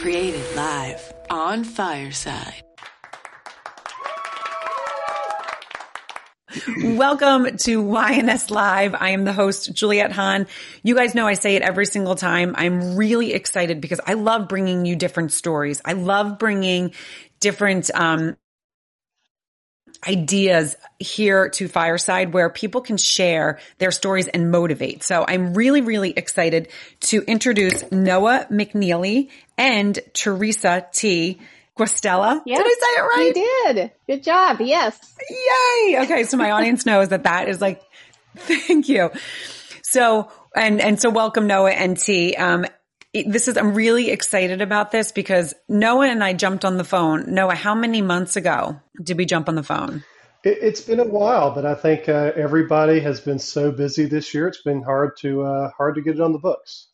Created live on Fireside. Welcome to YNS Live. I am the host, Juliette Hahn. You guys know I say it every single time. I'm really excited because I love bringing you different stories. I love bringing different ideas here to Fireside where people can share their stories and motivate. So I'm really, really excited to introduce Noah McNeely and Teresa T. Guastella. Yes, did I say it right? You did. Good job. Yes. Yay. Okay. So my audience knows that is like, thank you. So, and so welcome Noah and T. I'm really excited about this because Noah and I jumped on the phone. Noah, how many months ago did we jump on the phone? It's been a while, but I think everybody has been so busy this year. It's been hard to get it on the books.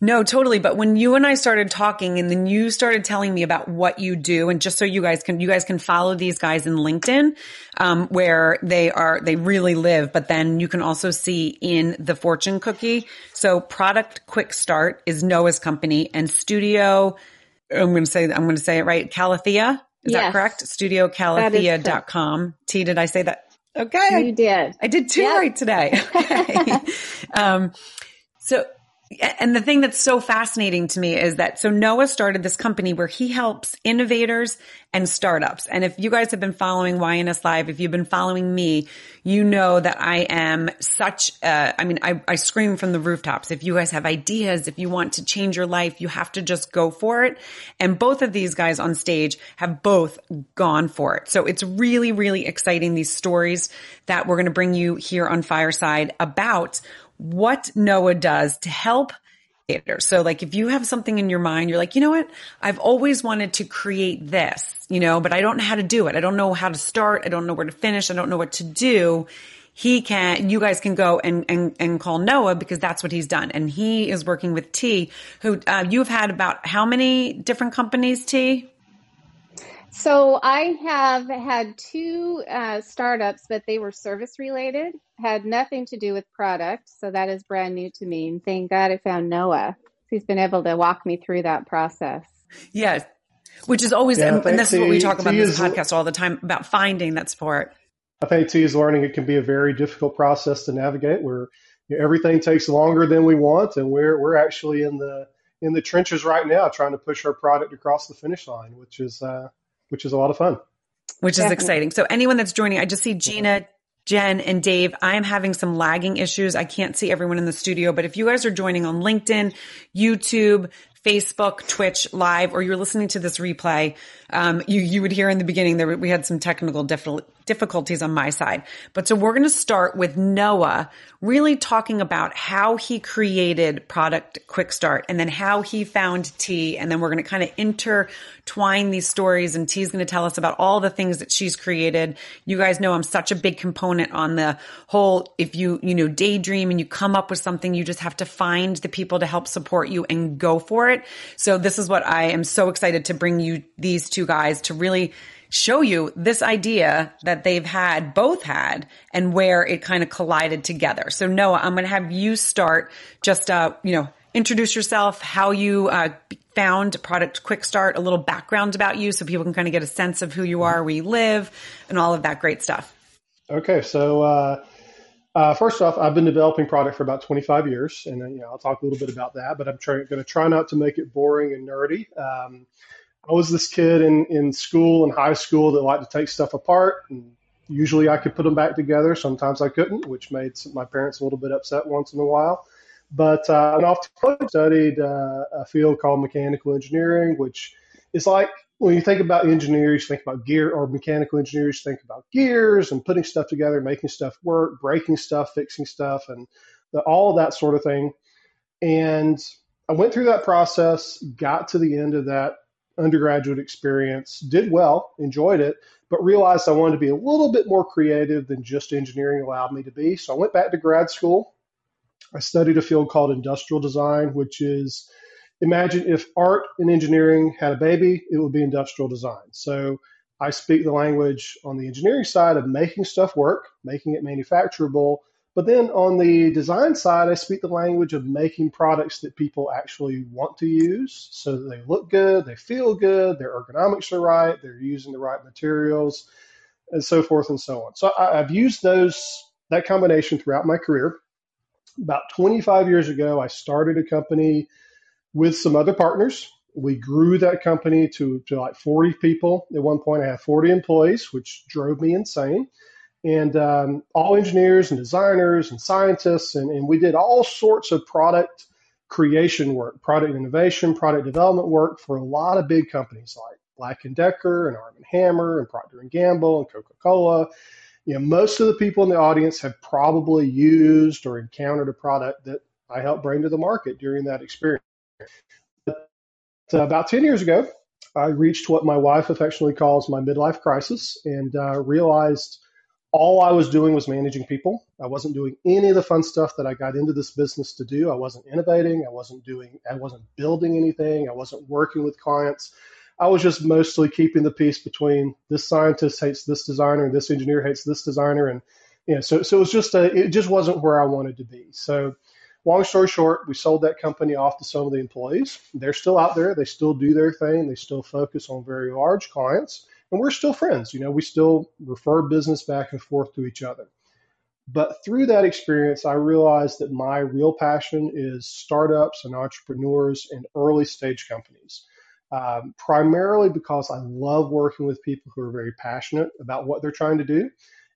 No, totally. But when you and I started talking and then you started telling me about what you do, and just so you guys can follow these guys in LinkedIn, where they really live, but then you can also see in the fortune cookie. So Product Quick Start is Noah's company, and I'm going to say it right. Calathea. Is that correct? StudioCalathea.com. T, did I say that? Okay. You did. I did two right today. Okay. And the thing that's so fascinating to me is that, so Noah started this company where he helps innovators and startups. And if you guys have been following YNS Live, if you've been following me, you know that I am I scream from the rooftops. If you guys have ideas, if you want to change your life, you have to just go for it. And both of these guys on stage have both gone for it. So it's really, really exciting, these stories that we're going to bring you here on Fireside about what Noah does to help creators. So like if you have something in your mind, you're like, you know what? I've always wanted to create this, but I don't know how to do it. I don't know how to start. I don't know where to finish. I don't know what to do. You guys can go and call Noah because that's what he's done. And he is working with T, who you've had about how many different companies, T? So I have had two startups, but they were service related, had nothing to do with product. So that is brand new to me. And thank God I found Noah. He's been able to walk me through that process. Yes. Which is always, and this is what we talk about in this podcast all the time, about finding that support. I think T is learning it can be a very difficult process to navigate where everything takes longer than we want. And we're actually in the trenches right now trying to push our product across the finish line, which is a lot of fun. Which is exciting. So anyone that's joining, I just see Gina, Jen, and Dave. I'm having some lagging issues. I can't see everyone in the studio, but if you guys are joining on LinkedIn, YouTube, Facebook, Twitch, Live, or you're listening to this replay, you would hear in the beginning that we had some technical difficulties on my side. But so we're going to start with Noah really talking about how he created Product Quick Start and then how he found T. And then we're going to kind of intertwine these stories, and T's going to tell us about all the things that she's created. You guys know I'm such a big component on the whole, if you daydream and you come up with something, you just have to find the people to help support you and go for it. So this is what I am so excited to bring you, these two guys, to really show you this idea that they've had, both had, and where it kind of collided together. So Noah, I'm going to have you start, just, introduce yourself, how you found Product Quick Start, a little background about you so people can kind of get a sense of who you are, where you live, and all of that great stuff. Okay. So, first off, I've been developing product for about 25 years, and I'll talk a little bit about that, but I'm going to try not to make it boring and nerdy. I was this kid in school, in high school, that liked to take stuff apart, and usually I could put them back together. Sometimes I couldn't, which made my parents a little bit upset once in a while. But I off studied a field called mechanical engineering, which is like, when you think about engineers, you think about gear, or mechanical engineers think about gears and putting stuff together, making stuff work, breaking stuff, fixing stuff, and all of that sort of thing. And I went through that process, got to the end of that undergraduate experience, did well, enjoyed it, but realized I wanted to be a little bit more creative than just engineering allowed me to be. So I went back to grad school. I studied a field called industrial design, which is, imagine if art and engineering had a baby, it would be industrial design. So I speak the language on the engineering side of making stuff work, making it manufacturable, But then on the design side, I speak the language of making products that people actually want to use so that they look good, they feel good, their ergonomics are right, they're using the right materials, and so forth and so on. So I've used that combination throughout my career. About 25 years ago, I started a company with some other partners. We grew that company to like 40 people. At one point, I had 40 employees, which drove me insane. And all engineers and designers and scientists, and we did all sorts of product creation work, product innovation, product development work for a lot of big companies like Black and Decker and Arm and Hammer and Procter and Gamble and Coca-Cola. You know, most of the people in the audience have probably used or encountered a product that I helped bring to the market during that experience. But about 10 years ago, I reached what my wife affectionately calls my midlife crisis and realized all I was doing was managing people. I wasn't doing any of the fun stuff that I got into this business to do. I wasn't innovating. I wasn't building anything. I wasn't working with clients. I was just mostly keeping the peace between this scientist hates this designer and this engineer hates this designer. And, you know, so it was just it just wasn't where I wanted to be. So long story short, we sold that company off to some of the employees. They're still out there. They still do their thing. They still focus on very large clients, and we're still friends. You know, we still refer business back and forth to each other. But through that experience, I realized that my real passion is startups and entrepreneurs and early stage companies. Primarily because I love working with people who are very passionate about what they're trying to do.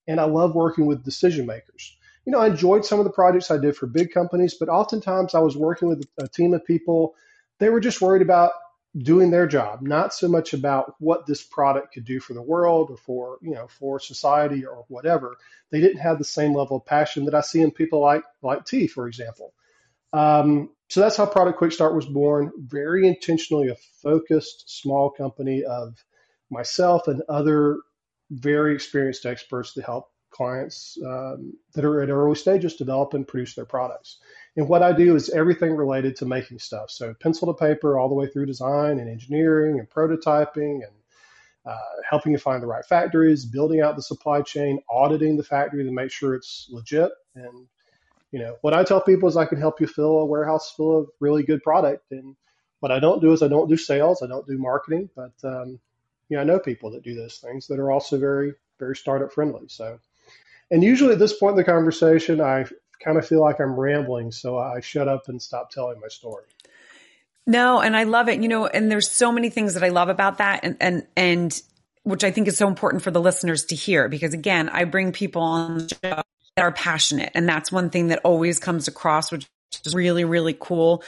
And I love working with decision makers. You know, I enjoyed some of the projects I did for big companies, but oftentimes I was working with a team of people. They were just worried about doing their job, not so much about what this product could do for the world or for, you know, for society or whatever. They didn't have the same level of passion that I see in people like T, for example. So that's how Product Quick Start was born, very intentionally a focused small company of myself and other very experienced experts to help clients that are at early stages develop and produce their products. And what I do is everything related to making stuff. So pencil to paper all the way through design and engineering and prototyping and helping you find the right factories, building out the supply chain, auditing the factory to make sure it's legit. And you know, what I tell people is I can help you fill a warehouse full of really good product. And what I don't do is I don't do sales. I don't do marketing. But, you know, I know people that do those things that are also very, very startup friendly. So, and usually at this point in the conversation, I kind of feel like I'm rambling. So I shut up and stop telling my story. No, and I love it. You know, and there's so many things that I love about that. And which I think is so important for the listeners to hear, because again, I bring people on the show that are passionate. And that's one thing that always comes across, which is really, really cool.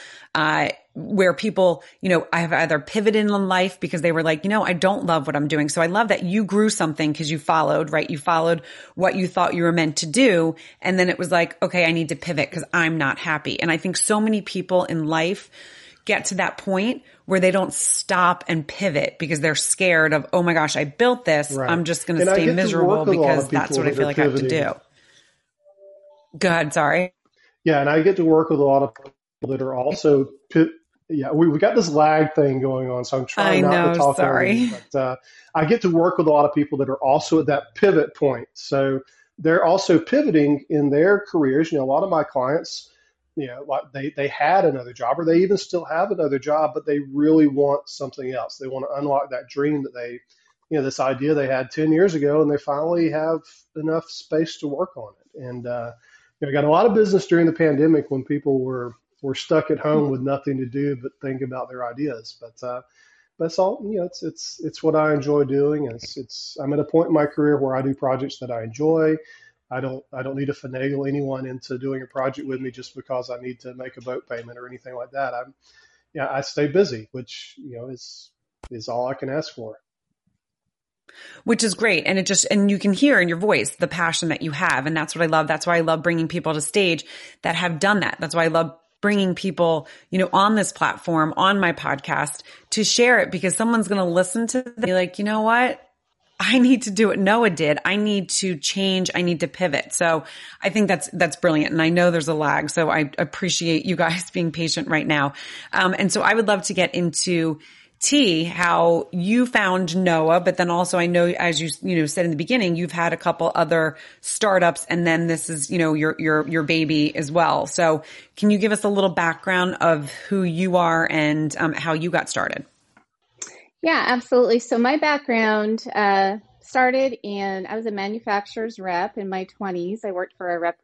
Where people, you know, I have either pivoted in life because they were like, you know, I don't love what I'm doing. So I love that you grew something because you followed, right? You followed what you thought you were meant to do. And then it was like, okay, I need to pivot because I'm not happy. And I think so many people in life get to that point where they don't stop and pivot because they're scared of, oh my gosh, I built this. Right. I'm just going to stay miserable because that's what I feel like I have to do. Go ahead. Sorry. Yeah. And I get to work with a lot of people that are also, we got this lag thing going on. So I'm trying not to talk over you, but I get to work with a lot of people that are also at that pivot point. So they're also pivoting in their careers. You know, a lot of my clients, you know, like they had another job or they even still have another job, but they really want something else. They want to unlock that dream that they, you know, this idea they had 10 years ago, and they finally have enough space to work on it. And, I got a lot of business during the pandemic when people were stuck at home with nothing to do but think about their ideas. But it's all, you know, it's what I enjoy doing. And I'm at a point in my career where I do projects that I enjoy. I don't need to finagle anyone into doing a project with me just because I need to make a boat payment or anything like that. I stay busy, which, you know, is all I can ask for. Which is great. And and you can hear in your voice the passion that you have. And that's what I love. That's why I love bringing people to stage that have done that. That's why I love bringing people, you know, on this platform, on my podcast to share it, because someone's going to listen to them and be like, you know what? I need to do what Noah did. I need to change. I need to pivot. So I think that's brilliant. And I know there's a lag. So I appreciate you guys being patient right now. And so I would love to get into T, how you found Noah, but then also I know, as you said in the beginning, you've had a couple other startups, and then this is, your baby as well. So can you give us a little background of who you are and how you got started? Yeah, absolutely. So my background started in, I was a manufacturer's rep in my 20s. I worked for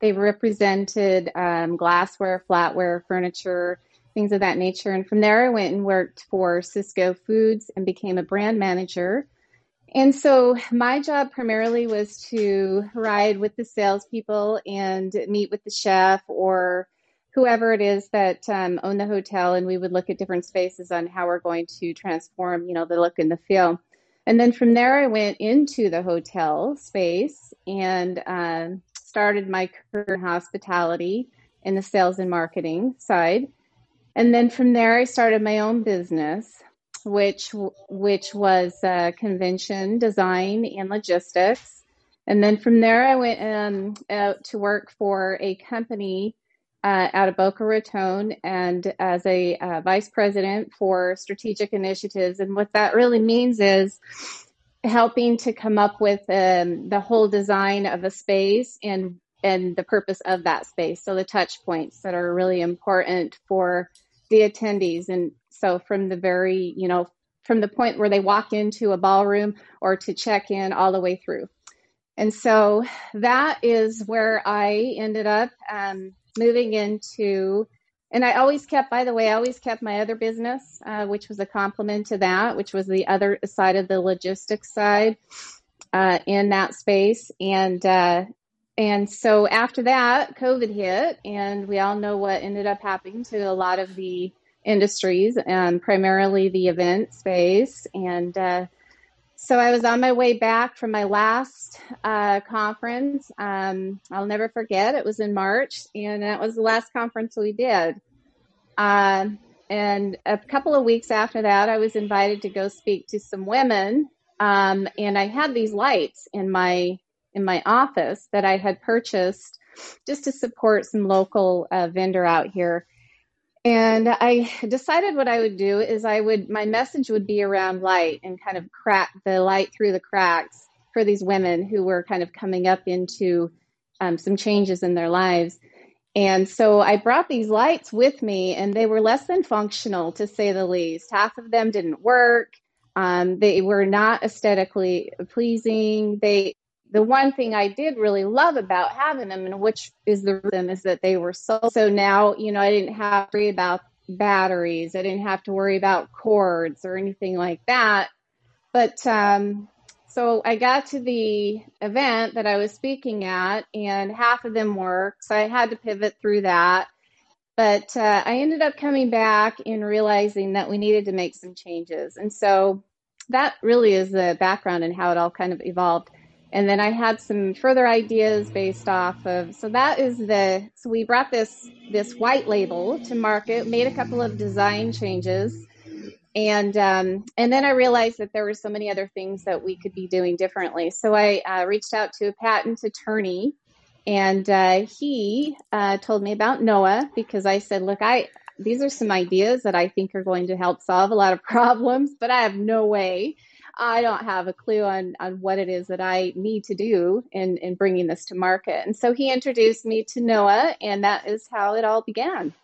they represented glassware, flatware, furniture, things of that nature. And from there, I went and worked for Sysco Foods and became a brand manager. And so my job primarily was to ride with the salespeople and meet with the chef or whoever it is that owned the hotel. And we would look at different spaces on how we're going to transform, the look and the feel. And then from there, I went into the hotel space and started my career in hospitality in the sales and marketing side. And then from there, I started my own business, which was convention design and logistics. And then from there, I went out to work for a company out of Boca Raton and as a vice president for strategic initiatives. And what that really means is helping to come up with the whole design of a space and the purpose of that space. So the touch points that are really important for the attendees. And so from the very, from the point where they walk into a ballroom or to check in all the way through. And so that is where I ended up moving into, and I always kept my other business, which was a complement to that, which was the other side of the logistics side in that space. And so after that, COVID hit, and we all know what ended up happening to a lot of the industries, primarily the event space. And so I was on my way back from my last conference. I'll never forget. It was in March, and that was the last conference we did. And a couple of weeks after that, I was invited to go speak to some women, and I had these lights in my office that I had purchased just to support some local vendor out here. And I decided what I would do is my message would be around light and kind of crack the light through the cracks for these women who were kind of coming up into some changes in their lives. And so I brought these lights with me, and they were less than functional, to say the least. Half of them didn't work. They were not aesthetically pleasing. The one thing I did really love about having them, and which is the reason, is that they were sold. So now, I didn't have to worry about batteries. I didn't have to worry about cords or anything like that. But so I got to the event that I was speaking at, and half of them worked. So I had to pivot through that. But I ended up coming back and realizing that we needed to make some changes. And so that really is the background and how it all kind of evolved. And then I had some further ideas based off of, so we brought this white label to market, made a couple of design changes. And then I realized that there were so many other things that we could be doing differently. So I reached out to a patent attorney, and he told me about Noah, because I said, look, these are some ideas that I think are going to help solve a lot of problems, but I have no way. I don't have a clue on what it is that I need to do in bringing this to market. And so he introduced me to Noah, and that is how it all began.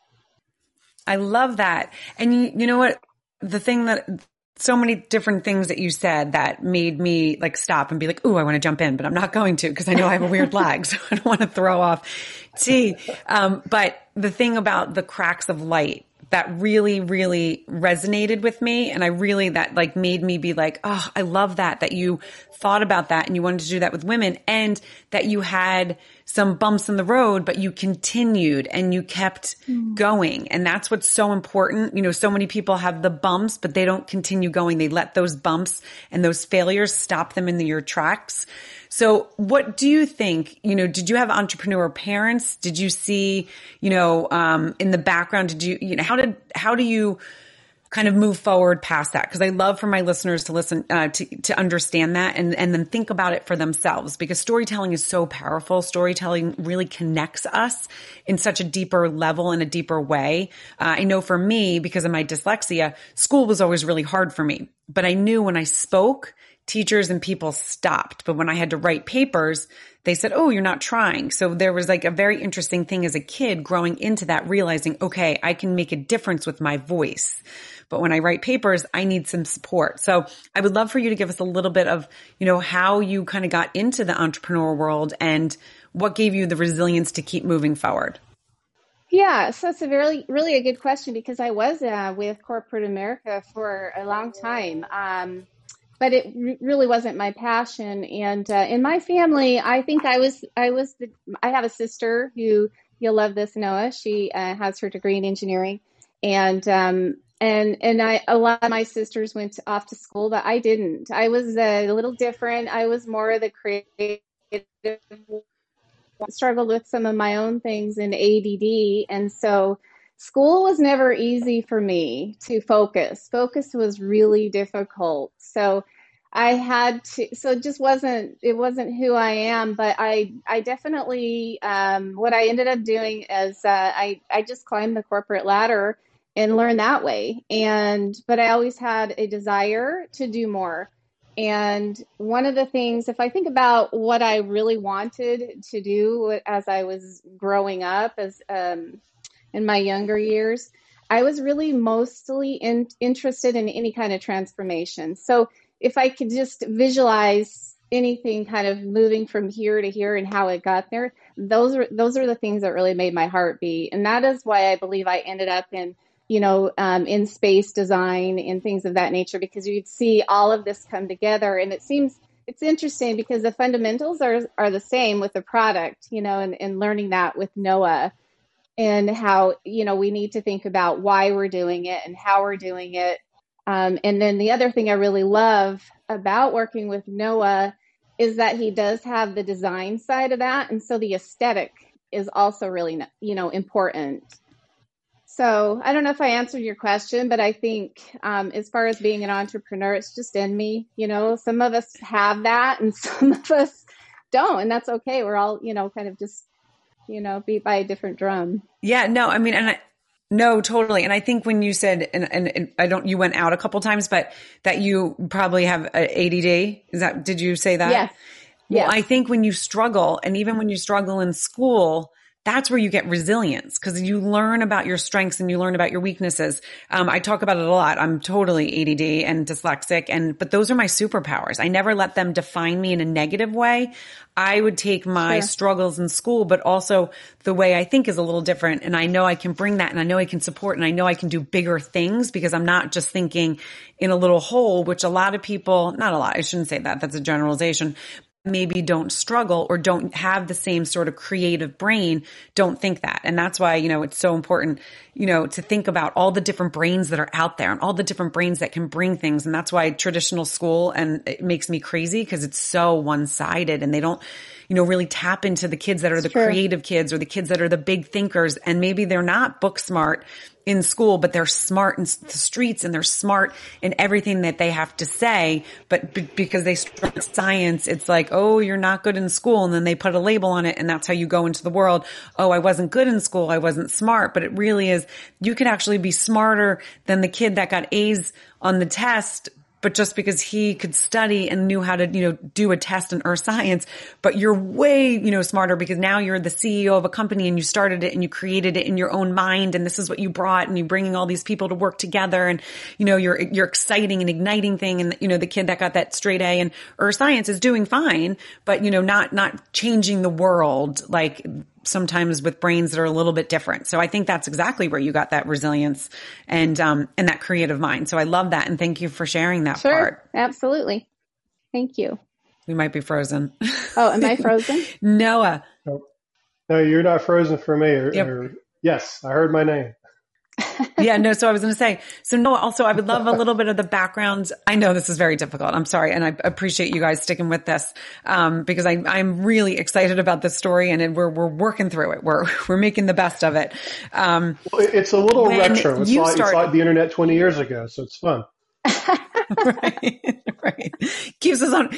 I love that. And you know what? The thing that so many different things that you said that made me like stop and be like, ooh, I want to jump in, but I'm not going to, because I know I have a weird lag, so I don't want to throw off tea. But the thing about the cracks of light, that really, really resonated with me. And that like made me be like, oh, I love that you thought about that and you wanted to do that with women, and that you had some bumps in the road, but you continued and you kept going. And that's what's so important. So many people have the bumps, but they don't continue going. They let those bumps and those failures stop them in your tracks. So what do you think, did you have entrepreneur parents? Did you see, in the background, how do you kind of move forward past that. Because I love for my listeners to listen, to understand that and then think about it for themselves, because storytelling is so powerful. Storytelling really connects us in such a deeper level, in a deeper way. I know for me, because of my dyslexia, school was always really hard for me, but I knew when I spoke, teachers and people stopped. But when I had to write papers, they said, oh, you're not trying. So there was like a very interesting thing as a kid growing into that, realizing, okay, I can make a difference with my voice. But when I write papers, I need some support. So I would love for you to give us a little bit of, you know, how you kind of got into the entrepreneur world and what gave you the resilience to keep moving forward. Yeah, so it's a really, really a good question, because I was with corporate America for a long time. But it really wasn't my passion. And in my family, I think I have a sister who, you'll love this, Noah. She has her degree in engineering, and a lot of my sisters went off to school, but I didn't. I was a little different. I was more of the creative. Struggled with some of my own things in ADD, and so school was never easy for me to focus. Focus was really difficult. So I had to, so it just wasn't, it wasn't who I am, but I definitely, what I ended up doing is I just climbed the corporate ladder and learned that way. But I always had a desire to do more. And one of the things, if I think about what I really wanted to do as I was growing up, as, in my younger years, I was really mostly interested in any kind of transformation. So if I could just visualize anything kind of moving from here to here and how it got there, those are the things that really made my heart beat. And that is why I believe I ended up in, you know, in space design and things of that nature, because you'd see all of this come together. And it seems, it's interesting because the fundamentals are the same with the product, you know, and learning that with Noah. And how, you know, we need to think about why we're doing it and how we're doing it. And then the other thing I really love about working with Noah is that he does have the design side of that. And so the aesthetic is also really, you know, important. So I don't know if I answered your question, but I think as far as being an entrepreneur, it's just in me. You know, some of us have that and some of us don't. And that's okay. We're all, you know, kind of just, you know, beat by a different drum. Yeah, no, I mean, totally. And I think when you said, and I don't, you went out a couple times, but that you probably have ADD. Is that, did you say that? Yes. Well, yes. I think when you struggle, and even when you struggle in school, that's where you get resilience, because you learn about your strengths and you learn about your weaknesses. I talk about it a lot. I'm totally ADD and dyslexic, but those are my superpowers. I never let them define me in a negative way. I would take my struggles in school, but also the way I think is a little different. And I know I can bring that, and I know I can support, and I know I can do bigger things, because I'm not just thinking in a little hole, which a lot of people, not a lot, I shouldn't say that. That's a generalization. Maybe don't struggle or don't have the same sort of creative brain, don't think that. And that's why, you know, it's so important, you know, to think about all the different brains that are out there and all the different brains that can bring things. And that's why traditional school, and it makes me crazy because it's so one-sided, and they don't, you know, really tap into the kids that are the creative kids or the kids that are the big thinkers. And maybe they're not book smart in school, but they're smart in the streets, and they're smart in everything that they have to say. But because they struggle with science, it's like, oh, you're not good in school. And then they put a label on it. And that's how you go into the world. Oh, I wasn't good in school. I wasn't smart. But it really is, you could actually be smarter than the kid that got A's on the test, but just because he could study and knew how to, you know, do a test in earth science, but you're way, you know, smarter because now you're the CEO of a company and you started it and you created it in your own mind. And this is what you brought, and you're bringing all these people to work together. And, you know, you're exciting and igniting thing. And, you know, the kid that got that straight A in earth science is doing fine, but, you know, not changing the world, like sometimes with brains that are a little bit different. So I think that's exactly where you got that resilience and that creative mind. So I love that. And thank you for sharing that part. Absolutely. Thank you. We might be frozen. Oh, am I frozen? Noah. No, you're not frozen for me. Yes. I heard my name. Yeah, no, so I was going to say, so Noah, also, I would love a little bit of the background. I know this is very difficult. I'm sorry. And I appreciate you guys sticking with this, because I'm really excited about this story, and we're working through it. We're making the best of it. It's a little retro. It's like the internet 20 years ago. So it's fun. Right. Keeps us on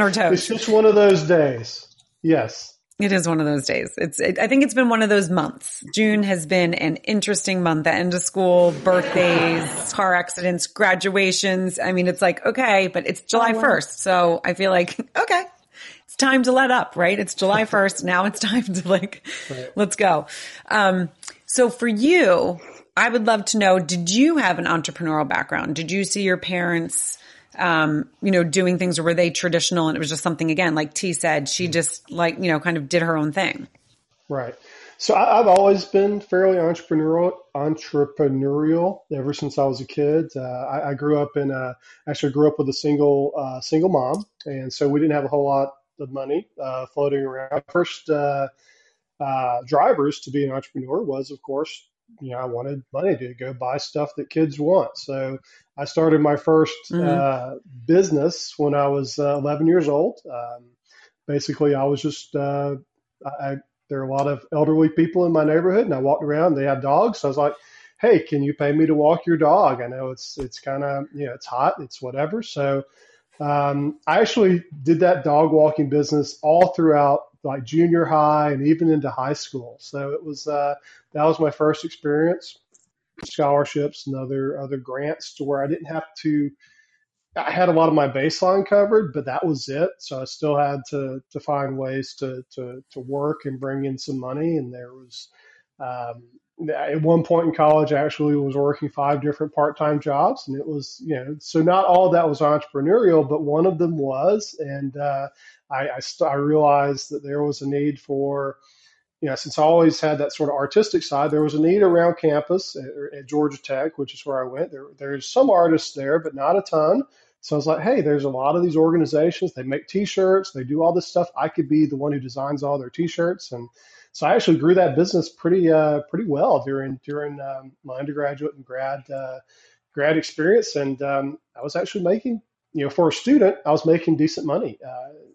our toes. It's just one of those days. Yes. It is one of those days. I think it's been one of those months. June has been an interesting month. The end of school, birthdays, car accidents, graduations. I mean, it's like, okay, but it's July 1st. So I feel like, okay, it's time to let up, right? It's July 1st. Now it's time to let's go. So for you, I would love to know, did you have an entrepreneurial background? Did you see your parents doing things, or were they traditional and it was just something, again, like T said, she just kind of did her own thing? Right. So I've always been fairly entrepreneurial ever since I was a kid. I grew up with a single mom. And so we didn't have a whole lot of money, floating around. First, drivers to be an entrepreneur was, of course, I wanted money to go buy stuff that kids want. So I started my first business when I was 11 years old. Basically, I was just, there are a lot of elderly people in my neighborhood, and I walked around, they had dogs. So I was like, hey, can you pay me to walk your dog? I know it's kind of, it's hot, it's whatever. So I actually did that dog walking business all throughout like junior high and even into high school. So it was, that was my first experience, scholarships and other grants, to where I had a lot of my baseline covered, but that was it. So I still had to find ways to work and bring in some money. And there was, at one point in college, I actually was working 5 different part-time jobs, and it was, so not all that was entrepreneurial, but one of them was. And I realized that there was a need for, since I always had that sort of artistic side, there was a need around campus at Georgia Tech, which is where I went. There's some artists there, but not a ton. So I was like, hey, there's a lot of these organizations. They make T-shirts. They do all this stuff. I could be the one who designs all their T-shirts. And so I actually grew that business pretty well during my undergraduate and grad experience. And I was actually making, for a student, I was making decent money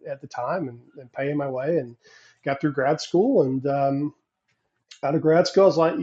at the time and paying my way, and got through grad school. And out of grad school, I was like,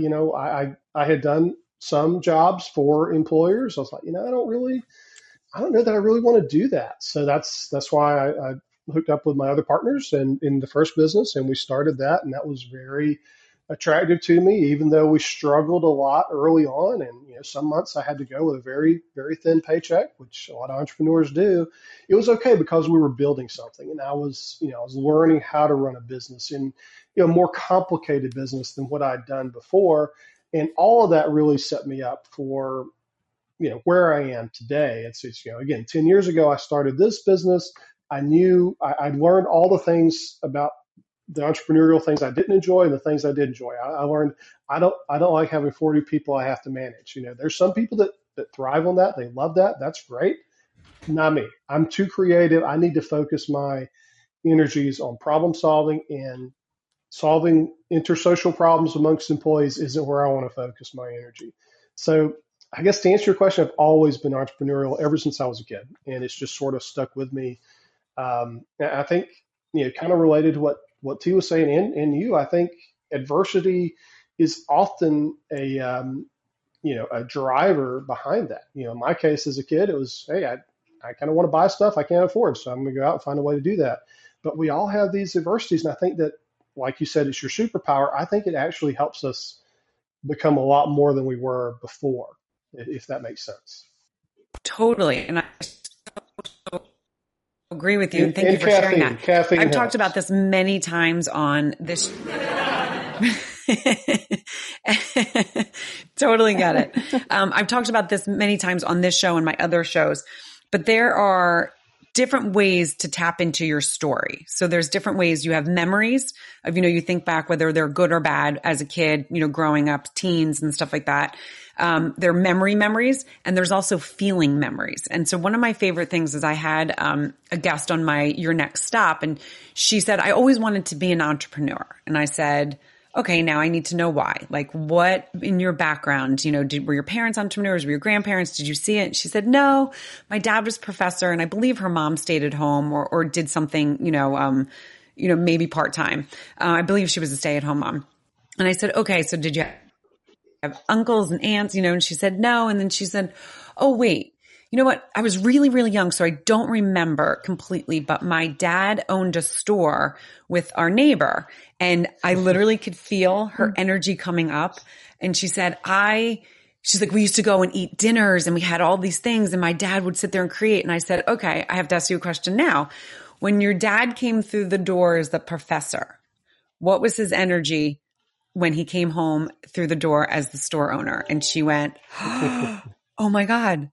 I had done some jobs for employers. I was like, I don't know that I really want to do that. So that's why I hooked up with my other partners and in the first business, and we started that. And that was very attractive to me, even though we struggled a lot early on. And some months I had to go with a very, very thin paycheck, which a lot of entrepreneurs do. It was okay because we were building something, and I was learning how to run a business, and more complicated business than what I'd done before. And all of that really set me up for where I am today. It's again, 10 years ago I started this business. I knew I'd learned all the things about the entrepreneurial things I didn't enjoy and the things I did enjoy. I learned I don't like having 40 people I have to manage. There's some people that thrive on that. They love that. That's great. Not me. I'm too creative. I need to focus my energies on problem solving, and solving intersocial problems amongst employees isn't where I want to focus my energy. So I guess to answer your question, I've always been entrepreneurial ever since I was a kid, and it's just sort of stuck with me. I think, kind of related to what T was saying and you, I think adversity is often a driver behind that. In my case as a kid, it was, hey, I kind of want to buy stuff I can't afford, so I'm going to go out and find a way to do that. But we all have these adversities. And I think that, like you said, it's your superpower. I think it actually helps us become a lot more than we were before, if that makes sense. Totally. And I agree with you. And thank you for sharing that. Caffeine I've talked about this many times on this. Totally got it. I've talked about this many times on this show and my other shows, but there are different ways to tap into your story. So there's different ways. You have memories of, you think back, whether they're good or bad as a kid, growing up, teens and stuff like that. They're memories, and there's also feeling memories. And so one of my favorite things is I had a guest on Your Next Stop, and she said, I always wanted to be an entrepreneur. And I said, okay, now I need to know why. Like, what in your background, you know, were your parents entrepreneurs? Were your grandparents? Did you see it? And she said, no, my dad was professor, and I believe her mom stayed at home or did something, you know, maybe part-time. I believe she was a stay-at-home mom. And I said, okay, so did you have uncles and aunts, you know? And she said, no. And then she said, oh, wait. You know what? I was really, really young, so I don't remember completely, but my dad owned a store with our neighbor, and I literally could feel her energy coming up. And she said, she's like, we used to go and eat dinners, and we had all these things, and my dad would sit there and create. And I said, okay, I have to ask you a question now. When your dad came through the door as the professor, what was his energy when he came home through the door as the store owner? And she went, oh my God.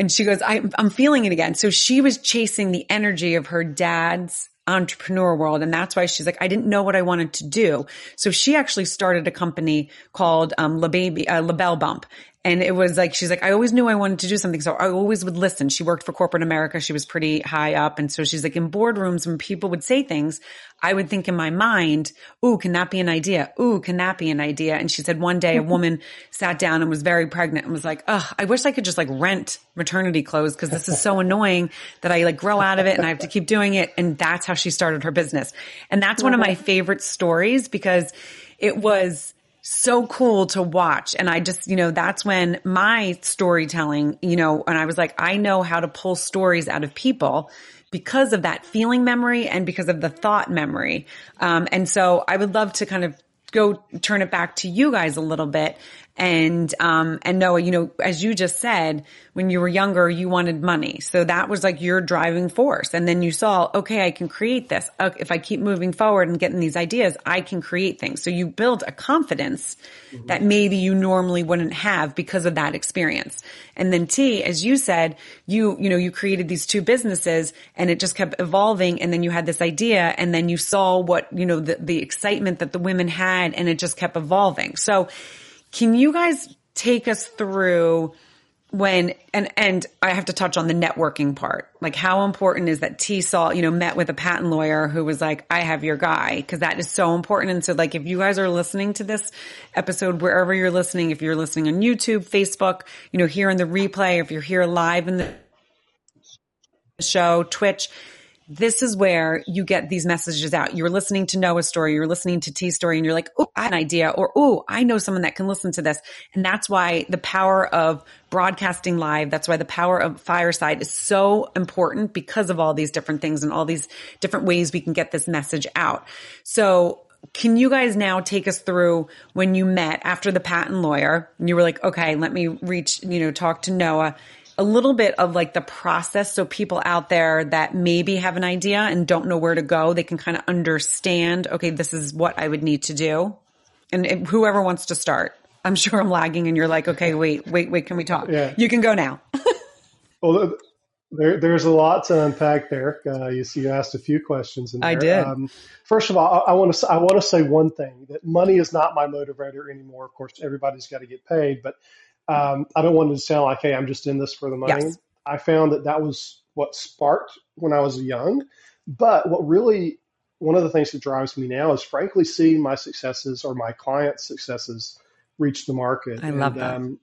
And she goes, I'm feeling it again. So she was chasing the energy of her dad's entrepreneur world. And that's why she's like, I didn't know what I wanted to do. So she actually started a company called La Belle Bump. And it was like, she's like, I always knew I wanted to do something. So I always would listen. She worked for corporate America. She was pretty high up. And so she's like, in boardrooms, when people would say things, I would think in my mind, ooh, can that be an idea? Ooh, can that be an idea? And she said one day a woman sat down and was very pregnant and was like, oh, I wish I could just like rent maternity clothes because this is so annoying that I like grow out of it and I have to keep doing it. And that's how she started her business. And that's one of my favorite stories because it was so cool to watch. And I just, you know, that's when my storytelling, you know, and I was like, I know how to pull stories out of people because of that feeling memory and because of the thought memory. And so I would love to kind of go turn it back to you guys a little bit. And Noah, you know, as you just said, when you were younger, you wanted money. So that was like your driving force. And then you saw, okay, I can create this. If I keep moving forward and getting these ideas, I can create things. So you build a confidence that maybe you normally wouldn't have because of that experience. And then T, as you said, you know, you created these two businesses and it just kept evolving. And then you had this idea and then you saw what, you know, the excitement that the women had and it just kept evolving. So can you guys take us through when, and I have to touch on the networking part, like how important is that T saw, you know, met with a patent lawyer who was like, I have your guy. Cause that is so important. And so like, if you guys are listening to this episode, wherever you're listening, if you're listening on YouTube, Facebook, you know, here in the replay, if you're here live in the show, Twitch, this is where you get these messages out. You're listening to Noah's story. You're listening to T's story and you're like, oh, I have an idea or, oh, I know someone that can listen to this. And that's why the power of broadcasting live, that's why the power of Fireside is so important because of all these different things and all these different ways we can get this message out. So can you guys now take us through when you met after the patent lawyer and you were like, okay, let me reach, you know, talk to Noah. A little bit of like the process so people out there that maybe have an idea and don't know where to go, they can kind of understand, okay, this is what I would need to do. And whoever wants to start, I'm sure I'm lagging and you're like, okay, wait, can we talk? Yeah. You can go now. Well, there's a lot to unpack there. You asked a few questions in there. I did. First of all, I want to say one thing, that money is not my motivator anymore. Of course, everybody's got to get paid, but I don't want it to sound like, hey, I'm just in this for the money. Yes. I found that was what sparked when I was young. But what really, one of the things that drives me now is frankly seeing my successes or my clients' successes reach the market. I love that.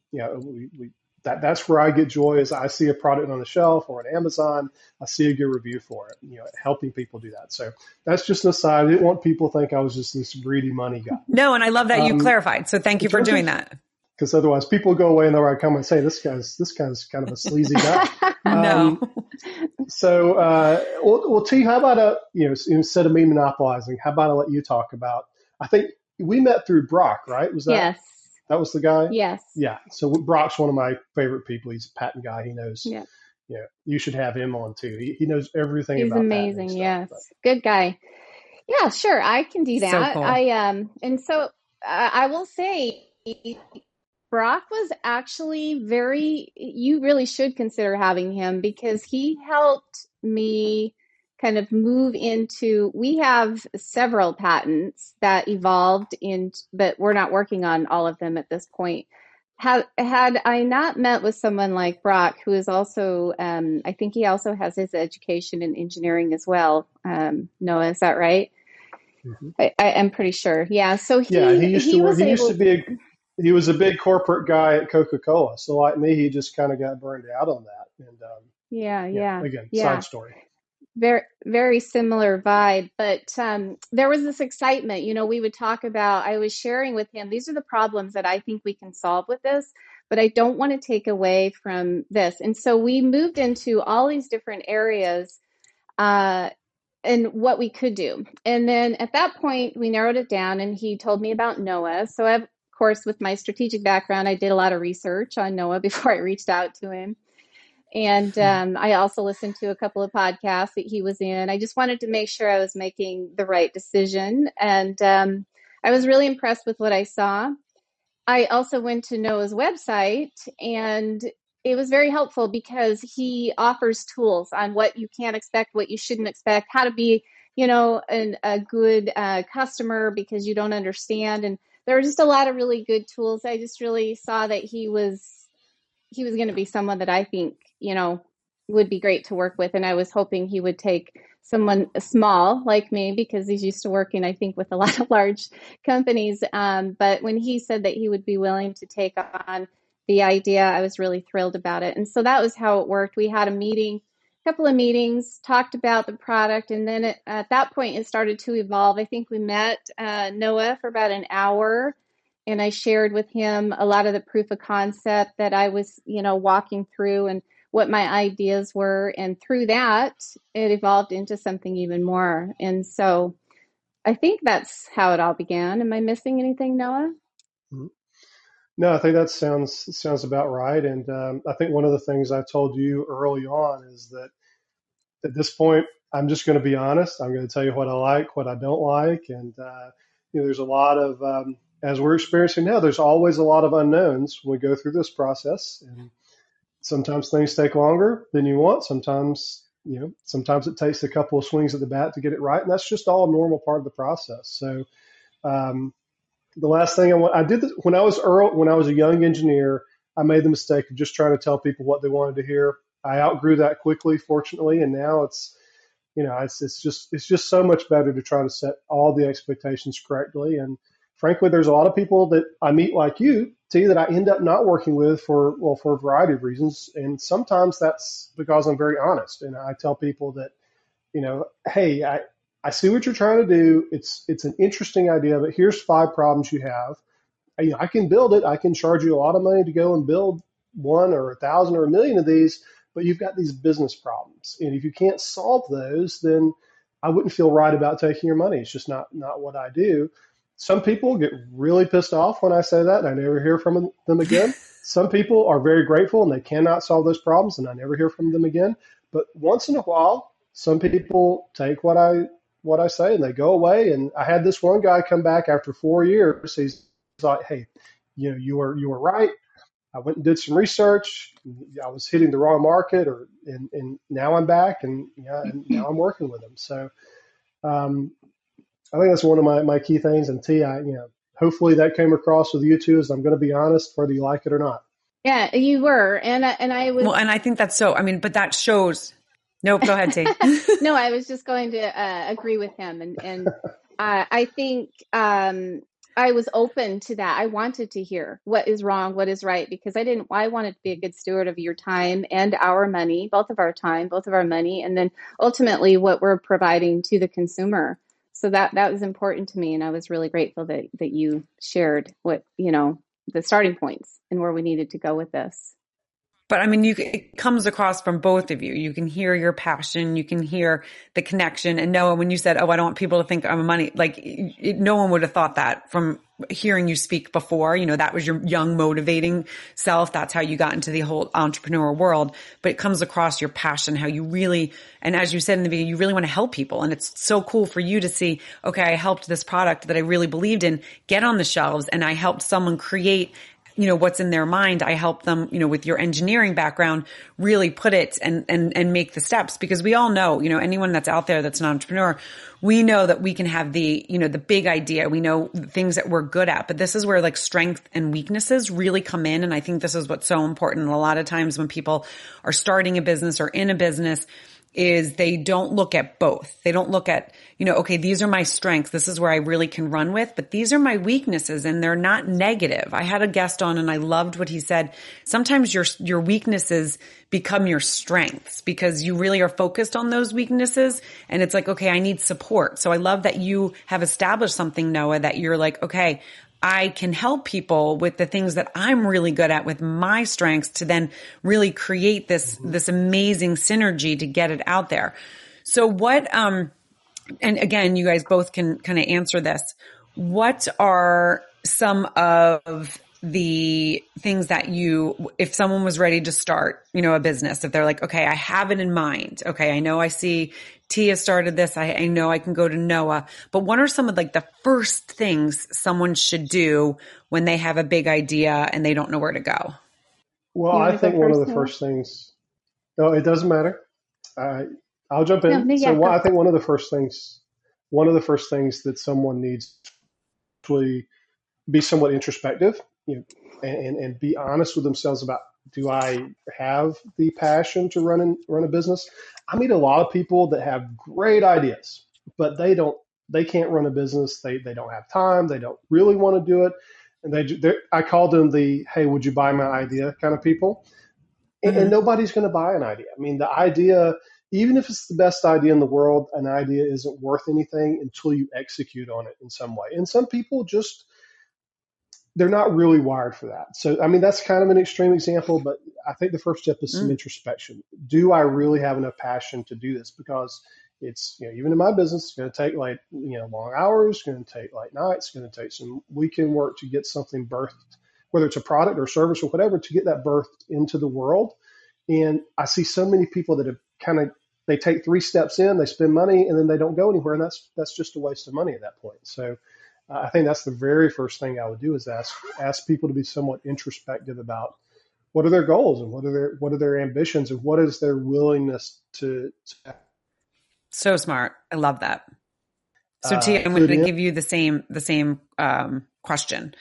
That's where I get joy is I see a product on the shelf or on Amazon, I see a good review for it, you know, helping people do that. So that's just an aside. I didn't want people to think I was just this greedy money guy. No, and I love that you clarified. So thank you for doing that. Because otherwise people go away and they're like, come and say, this guy's kind of a sleazy guy. Well, T, how about, instead of me monopolizing, how about I let you talk about, I think we met through Brock, right? Was that? Yes. That was the guy? Yes. Yeah. So Brock's one of my favorite people. He's a patent guy. He knows. Yeah. You know, you should have him on too. He knows everything about patent. He's amazing. Yes. Good guy. Yeah, sure. I can do that. So cool. I will say Brock was actually you really should consider having him because he helped me kind of move into, we have several patents that evolved in, but we're not working on all of them at this point. Had I not met with someone like Brock, who is also, I think he also has his education in engineering as well. Noah, is that right? Mm-hmm. I'm pretty sure. Yeah. So he was a big corporate guy at Coca-Cola. So like me, he just kind of got burned out on that. And side story. Very, very similar vibe, but there was this excitement. You know, we would talk about, I was sharing with him, these are the problems that I think we can solve with this, but I don't want to take away from this. And so we moved into all these different areas and what we could do. And then at that point, we narrowed it down and he told me about Noah. So of course, with my strategic background, I did a lot of research on Noah before I reached out to him. And I also listened to a couple of podcasts that he was in. I just wanted to make sure I was making the right decision. And I was really impressed with what I saw. I also went to Noah's website, and it was very helpful because he offers tools on what you can expect, what you shouldn't expect, how to be, you know, a good customer because you don't understand. And there were just a lot of really good tools. I just really saw that he was going to be someone that I think, you know, would be great to work with. And I was hoping he would take someone small like me because he's used to working, I think, with a lot of large companies. But when he said that he would be willing to take on the idea, I was really thrilled about it. And so that was how it worked. We had a meeting, a couple of meetings, talked about the product. And then at that point, it started to evolve. I think we met Noah for about an hour. And I shared with him a lot of the proof of concept that I was, you know, walking through and what my ideas were. And through that, it evolved into something even more. And so I think that's how it all began. Am I missing anything, Noah? Mm-hmm. No, I think that sounds about right. And I think one of the things I told you early on is that at this point, I'm just going to be honest. I'm going to tell you what I like, what I don't like. And, you know, there's a lot of... as we're experiencing now, there's always a lot of unknowns when we go through this process. And sometimes things take longer than you want. Sometimes it takes a couple of swings at the bat to get it right. And that's just all a normal part of the process. So the last thing when I was a young engineer, I made the mistake of just trying to tell people what they wanted to hear. I outgrew that quickly, fortunately. And now it's just so much better to try to set all the expectations correctly. And frankly, there's a lot of people that I meet like you, too, that I end up not working with for a variety of reasons. And sometimes that's because I'm very honest. And I tell people that, you know, hey, I see what you're trying to do. It's an interesting idea, but here's 5 problems you have. I can build it. I can charge you a lot of money to go and build 1 or 1,000 or 1,000,000 of these, but you've got these business problems. And if you can't solve those, then I wouldn't feel right about taking your money. It's just not what I do. Some people get really pissed off when I say that, and I never hear from them again. Some people are very grateful, and they cannot solve those problems, and I never hear from them again. But once in a while, some people take what I say, and they go away. And I had this one guy come back after 4 years. He's like, hey, you know, you were right. I went and did some research. I was hitting the wrong market, and now I'm back, and now I'm working with him. So I think that's one of my key things. And T, hopefully that came across with you too, is I'm going to be honest, whether you like it or not. Yeah, you were. And I was. Well, and I think that's so, I mean, but that shows. Nope, go ahead, T. No, I was just going to agree with him. And I think I was open to that. I wanted to hear what is wrong, what is right, because I wanted to be a good steward of your time and our money, both of our time, both of our money, and then ultimately what we're providing to the consumer. So that was important to me. And I was really grateful that you shared what, you know, the starting points and where we needed to go with this. But I mean, it comes across from both of you. You can hear your passion. You can hear the connection. And Noah, when you said, oh, I don't want people to think I'm a money, like no one would have thought that from hearing you speak before. You know, that was your young, motivating self. That's how you got into the whole entrepreneur world. But it comes across your passion, how you really, and as you said in the video, you really want to help people. And it's so cool for you to see, okay, I helped this product that I really believed in get on the shelves, and I helped someone create, you know, what's in their mind. I help them, you know, with your engineering background, really put it and make the steps, because we all know, you know, anyone that's out there that's an entrepreneur, we know that we can have the, you know, the big idea. We know things that we're good at, but this is where like strength and weaknesses really come in. And I think this is what's so important. A lot of times when people are starting a business or in a business, is they don't look at both. They don't look at, you know, okay, these are my strengths. This is where I really can run with, but these are my weaknesses and they're not negative. I had a guest on and I loved what he said. Sometimes your weaknesses become your strengths because you really are focused on those weaknesses and it's like, okay, I need support. So I love that you have established something, Noah, that you're like, okay, I can help people with the things that I'm really good at with my strengths to then really create this amazing synergy to get it out there. So what, and again, you guys both can kind of answer this. What are some of the things that you, if someone was ready to start, you know, a business, if they're like, okay, I have it in mind. Okay. I know I see Tia started this. I know I can go to Noah, but what are some of like the first things someone should do when they have a big idea and they don't know where to go? Well, I think one of the first things, no, it doesn't matter. I'll jump in. I think one of the first things that someone needs to be somewhat introspective, you know, and be honest with themselves about, do I have the passion to run a business? I meet a lot of people that have great ideas, but they can't run a business. They don't have time. They don't really want to do it. And I call them the, hey, would you buy my idea kind of people? Mm-hmm. And nobody's going to buy an idea. I mean, the idea, even if it's the best idea in the world, an idea isn't worth anything until you execute on it in some way. And some people just, they're not really wired for that. So, I mean, that's kind of an extreme example, but I think the first step is some introspection. Do I really have enough passion to do this? Because it's, you know, even in my business, it's going to take like, you know, long hours, going to take late nights, going to take some weekend work to get something birthed, whether it's a product or service or whatever, to get that birthed into the world. And I see so many people that have kind of, they take three steps in, they spend money, and then they don't go anywhere. And that's just a waste of money at that point. So, I think that's the very first thing I would do is ask people to be somewhat introspective about what are their goals and what are their ambitions and what is their willingness to. So smart. I love that. So Tia, I'm going to give you the same question.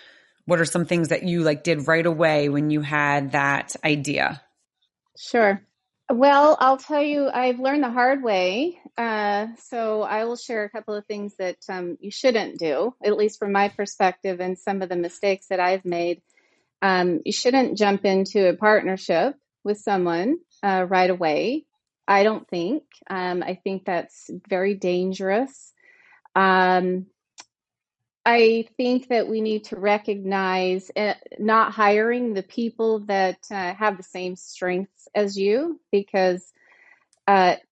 What are some things that you like did right away when you had that idea? Sure. Well, I'll tell you, I've learned the hard way. So I will share a couple of things that you shouldn't do, at least from my perspective and some of the mistakes that I've made. You shouldn't jump into a partnership with someone right away. I don't think. I think that's very dangerous. I think that we need to recognize not hiring the people that have the same strengths as you, because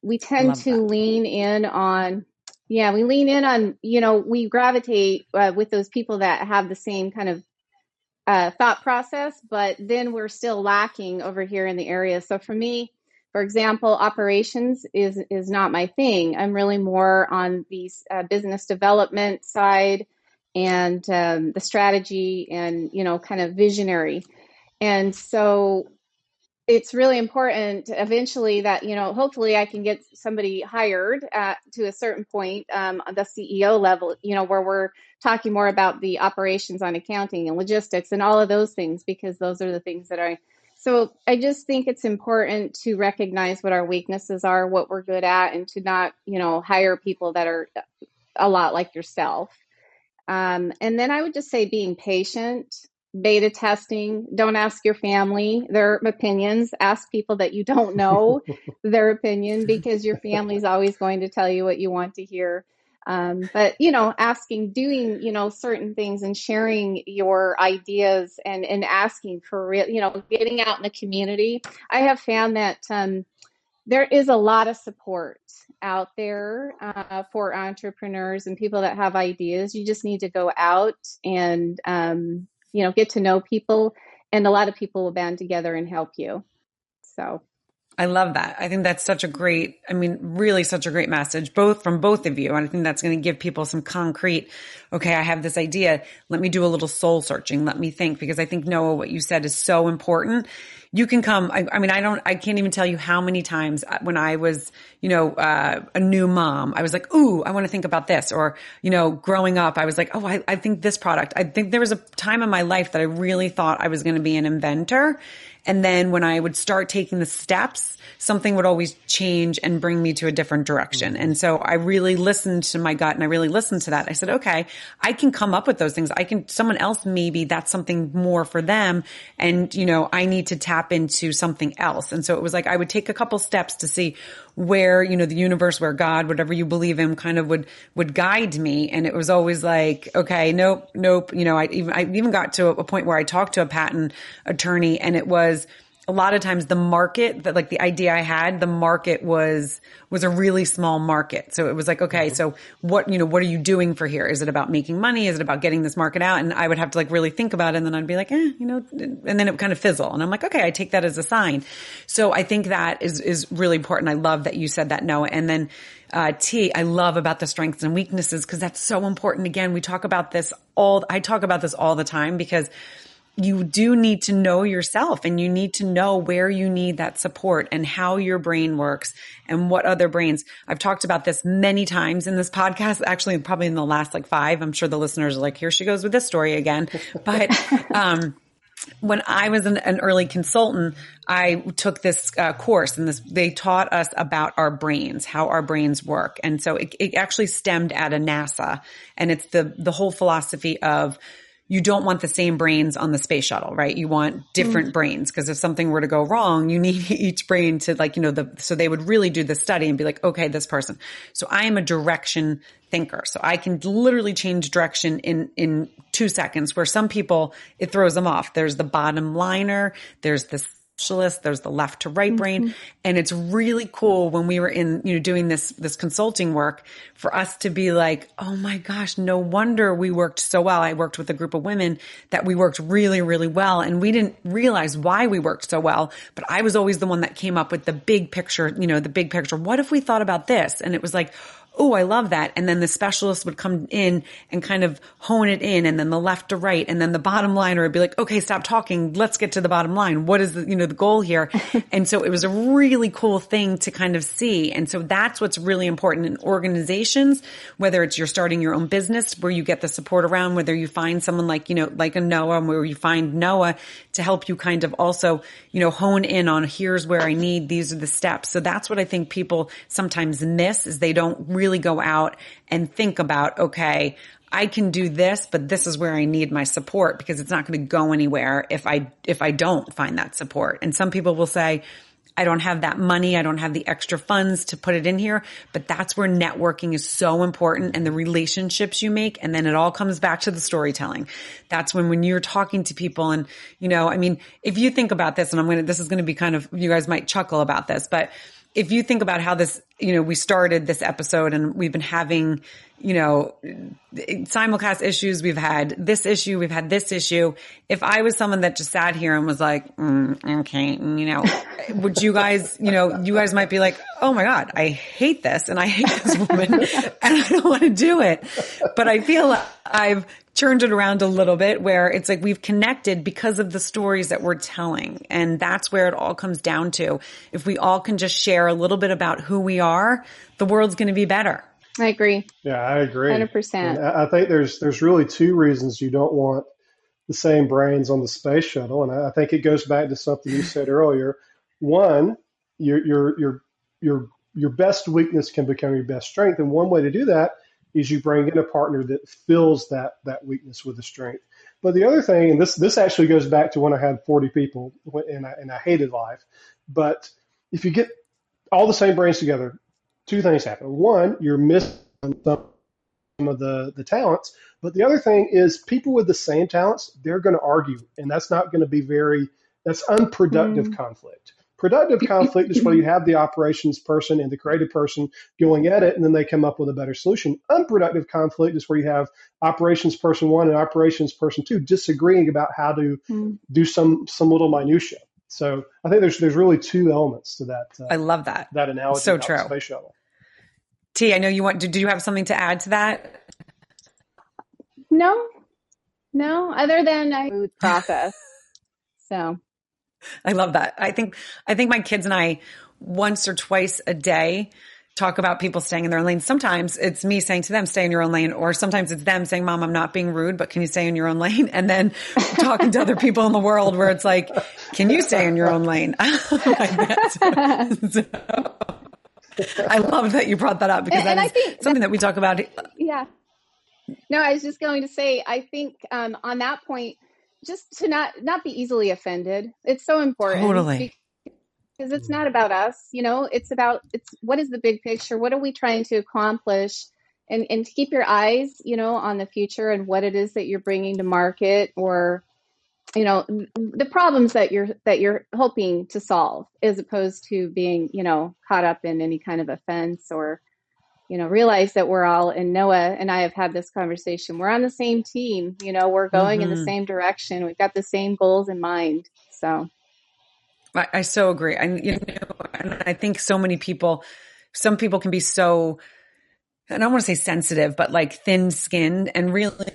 we tend to lean in on, you know, we gravitate with those people that have the same kind of thought process, but then we're still lacking over here in the area. So for me, for example, operations is not my thing. I'm really more on the business development side and the strategy and, you know, kind of visionary. And so it's really important eventually that, you know, hopefully I can get somebody hired to a certain point, the CEO level, you know, where we're talking more about the operations on accounting and logistics and all of those things, because those are the things that are. So I just think it's important to recognize what our weaknesses are, what we're good at, and to not, you know, hire people that are a lot like yourself. And then I would just say being patient, beta testing, don't ask your family their opinions, ask people that you don't know their opinion, because your family's always going to tell you what you want to hear. But, you know, doing, you know, certain things and sharing your ideas and asking for real, you know, getting out in the community. I have found that, there is a lot of support out there for entrepreneurs and people that have ideas. You just need to go out and, you know, get to know people, and a lot of people will band together and help you. So I love that. I think that's such a great message, from both of you. And I think that's going to give people some concrete, okay, I have this idea. Let me do a little soul searching. Let me think, because I think, Noah, what you said is so important. You can come. I can't even tell you how many times when I was, you know, a new mom, I was like, ooh, I want to think about this. Or, you know, growing up, I was like, oh, I think this product. I think there was a time in my life that I really thought I was going to be an inventor. And then when I would start taking the steps, something would always change and bring me to a different direction. And so I really listened to my gut and I really listened to that. I said, okay, I can come up with those things. I can, someone else, maybe that's something more for them. And, you know, I need to tap into something else. And so it was like, I would take a couple steps to see where, you know, the universe, where God, whatever you believe in, kind of would guide me. And it was always like, okay, nope. You know, I even got to a point where I talked to a patent attorney, and it was a lot of times the market that, like, the idea I had, the market was a really small market. So it was like, okay, so what are you doing for here? Is it about making money? Is it about getting this market out? And I would have to, like, really think about it. And then I'd be like, and then it would kind of fizzle. And I'm like, okay, I take that as a sign. So I think that is really important. I love that you said that, Noah. And then, I love about the strengths and weaknesses, because that's so important. Again, I talk about this all the time, because you do need to know yourself, and you need to know where you need that support and how your brain works and what other brains. I've talked about this many times in this podcast, actually probably in the last like five. I'm sure the listeners are like, here she goes with this story again. But, when I was an early consultant, I took this course, and they taught us about our brains, how our brains work. And so it actually stemmed out of NASA, and it's the whole philosophy of, you don't want the same brains on the space shuttle, right? You want different brains, because if something were to go wrong, you need each brain to, like, so they would really do the study and be like, okay, this person. So I am a direction thinker. So I can literally change direction in 2 seconds, where some people, it throws them off. There's the bottom liner. There's the specialist. There's the left to right brain. And it's really cool when we were in, doing this consulting work, for us to be like, oh my gosh, no wonder we worked so well. I worked with a group of women that we worked really, really well. And we didn't realize why we worked so well, but I was always the one that came up with the big picture, the big picture. What if we thought about this? And it was like, oh, I love that. And then the specialist would come in and kind of hone it in, and then the left to right, and then the bottom liner would be like, okay, stop talking. Let's get to the bottom line. What is the goal here? And so it was a really cool thing to kind of see. And so that's what's really important in organizations, whether it's you're starting your own business, where you get the support around, whether you find someone like, like a Noah, where you find Noah to help you kind of also, hone in on, here's where I need, these are the steps. So that's what I think people sometimes miss, is they don't really go out and think about, okay, I can do this, but this is where I need my support, because it's not going to go anywhere if I don't find that support. And some people will say, I don't have that money. I don't have the extra funds to put it in here. But that's where networking is so important, and the relationships you make. And then it all comes back to the storytelling. That's when you're talking to people, and, if you think about this, and this is going to be kind of, you guys might chuckle about this, but if you think about how this, we started this episode, and we've been having, simulcast issues. We've had this issue. We've had this issue. If I was someone that just sat here and was like, okay, would you guys might be like, oh my God, I hate this. And I hate this woman and I don't want to do it. But I feel I've turned it around a little bit, where it's like we've connected because of the stories that we're telling. And that's where it all comes down to. If we all can just share a little bit about who we are, the world's going to be better. I agree. Yeah, I agree. 100%. I think there's really two reasons you don't want the same brains on the space shuttle. And I think it goes back to something you said earlier. One, your best weakness can become your best strength. And one way to do that is you bring in a partner that fills that weakness with a strength. But the other thing, and this actually goes back to when I had 40 people and I hated life. But if you get all the same brains together, two things happen. One, you're missing some of the talents. But the other thing is, people with the same talents, they're going to argue. And that's not going to be that's unproductive conflict. Productive conflict is where you have the operations person and the creative person going at it, and then they come up with a better solution. Unproductive conflict is where you have operations person one and operations person two disagreeing about how to do some little minutia. So I think there's really two elements to that. I love that. That analogy. So true. The space shuttle. T, I know you want to, do you have something to add to that? No, other than I food process. So I love that. I think my kids and I once or twice a day talk about people staying in their lane. Sometimes it's me saying to them, stay in your own lane. Or sometimes it's them saying, Mom, I'm not being rude, but can you stay in your own lane? And then talking to other people in the world where it's like, can you stay in your own lane? So I love that you brought that up, because that is something that we talk about. Yeah. No, I was just going to say, I think on that point, just to not be easily offended. It's so important. Totally. Because it's not about us, you know, it's what is the big picture? What are we trying to accomplish? And to keep your eyes, you know, on the future and what it is that you're bringing to market, or, you know, the problems that you're hoping to solve, as opposed to being, you know, caught up in any kind of offense or, you know, realize that we're all, and Noah and I have had this conversation, we're on the same team, you know, we're going in the same direction. We've got the same goals in mind. So. I so agree. And I think so many people, some people can be so, I don't want to say sensitive, but like thin skinned. And really,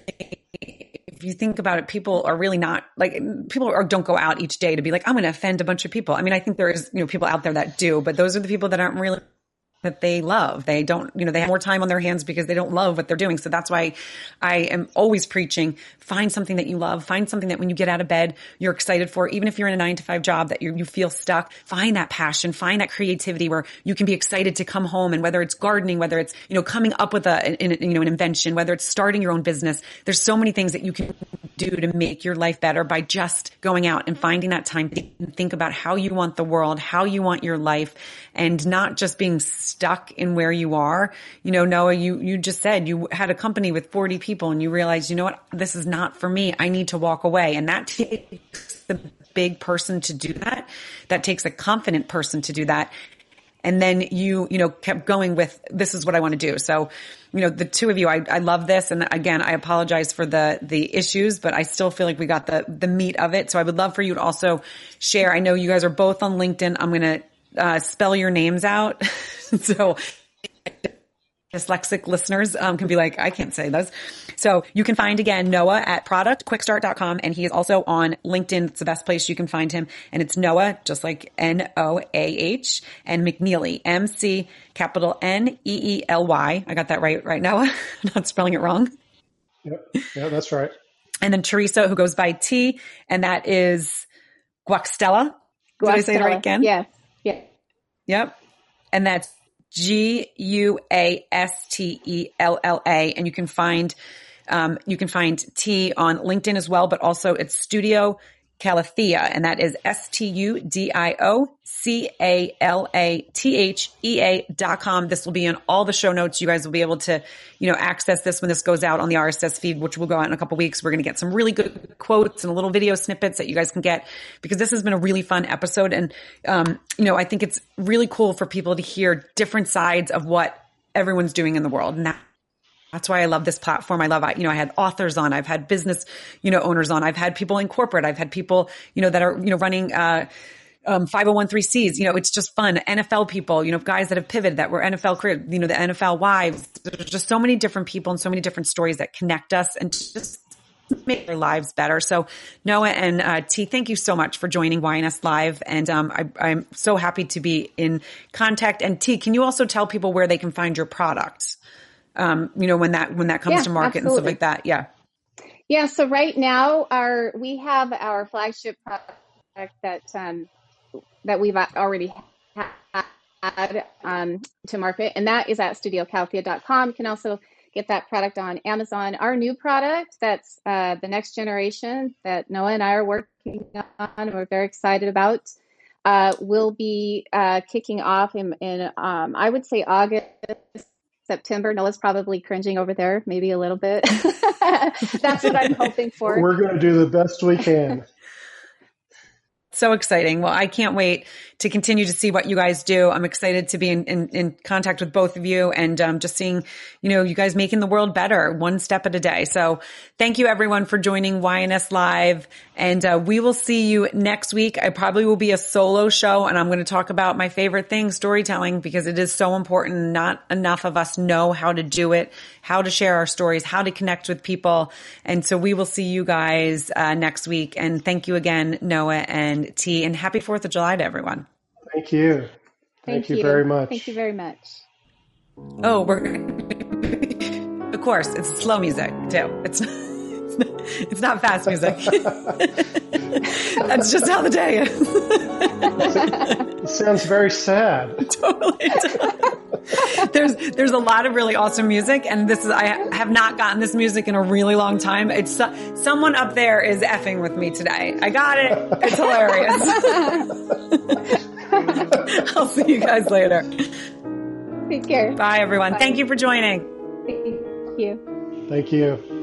if you think about it, people are really not like, don't go out each day to be like, I'm going to offend a bunch of people. I mean, I think there is, you know, people out there that do, but those are the people that aren't really, that they love. They don't, you know, they have more time on their hands because they don't love what they're doing. So that's why I am always preaching, find something that you love, find something that when you get out of bed, you're excited for, even if you're in a 9-to-5 job that you feel stuck, find that passion, find that creativity where you can be excited to come home. And whether it's gardening, whether it's, you know, coming up with an invention, whether it's starting your own business, there's so many things that you can do to make your life better by just going out and finding that time to think about how you want the world, how you want your life, and not just being stuck in where you are. You know, Noah, you just said you had a company with 40 people and you realized, you know what, this is not for me. I need to walk away. And that takes the big person to do that. That takes a confident person to do that. And then you kept going with, this is what I want to do. So, you know, the two of you, I love this. And again, I apologize for the issues, but I still feel like we got the meat of it. So I would love for you to also share. I know you guys are both on LinkedIn. I'm going to spell your names out. So dyslexic listeners can be like, I can't say those. So you can find, again, Noah at productquickstart.com. And he is also on LinkedIn. It's the best place you can find him. And it's Noah, just like Noah, and McNeely, McNeely. I got that right, Noah? Not spelling it wrong. Yep. Yeah, that's right. And then Teresa, who goes by T, and that is Guastella. Did I say it right again? Yes. Yep. And that's Guastella. And you can find T on LinkedIn as well, but also it's StudioCalathea, and that is StudioCalathea.com. This will be in all the show notes. You guys will be able to, you know, access this when this goes out on the RSS feed, which will go out in a couple of weeks. We're going to get some really good quotes and little video snippets that you guys can get, because this has been a really fun episode. And, you know, I think it's really cool for people to hear different sides of what everyone's doing in the world. And that's why I love this platform. I love, you know, I had authors on, I've had business, you know, owners on, I've had people in corporate, I've had people, you know, that are, you know, running, 501(c)(3)s, you know, it's just fun. NFL people, you know, guys that have pivoted that were NFL career, you know, the NFL wives. There's just so many different people and so many different stories that connect us and just make their lives better. So Noah and T, thank you so much for joining YNS Live. And I'm so happy to be in contact. And T, can you also tell people where they can find your products? You know, when that comes to market and stuff like that. Yeah. Yeah. So right now we have our flagship product that we've already had, to market. And that is at StudioCalathea.com. You can also get that product on Amazon. Our new product, that's, the next generation that Noah and I are working on and we're very excited about, will be, kicking off in I would say September. Noah's probably cringing over there, maybe a little bit. That's what I'm hoping for. We're going to do the best we can. So exciting. Well, I can't wait to continue to see what you guys do. I'm excited to be in contact with both of you and just seeing, you know, you guys making the world better one step at a day. So thank you everyone for joining YNS Live, and we will see you next week. I probably will be a solo show, and I'm going to talk about my favorite thing, storytelling, because it is so important. Not enough of us know how to do it, how to share our stories, how to connect with people. And so we will see you guys next week. And thank you again, Noah and T, and happy 4th of July to everyone. Thank you. Thank you very much. Thank you very much. Oh, of course, it's slow music too. It's not fast music. That's just how the day is. It sounds very sad. Totally. There's a lot of really awesome music, and this is, I have not gotten this music in a really long time. It's someone up there is effing with me today. I got it. It's hilarious. I'll see you guys later. Take care. Bye, everyone. Bye. Thank you for joining. Thank you. Thank you.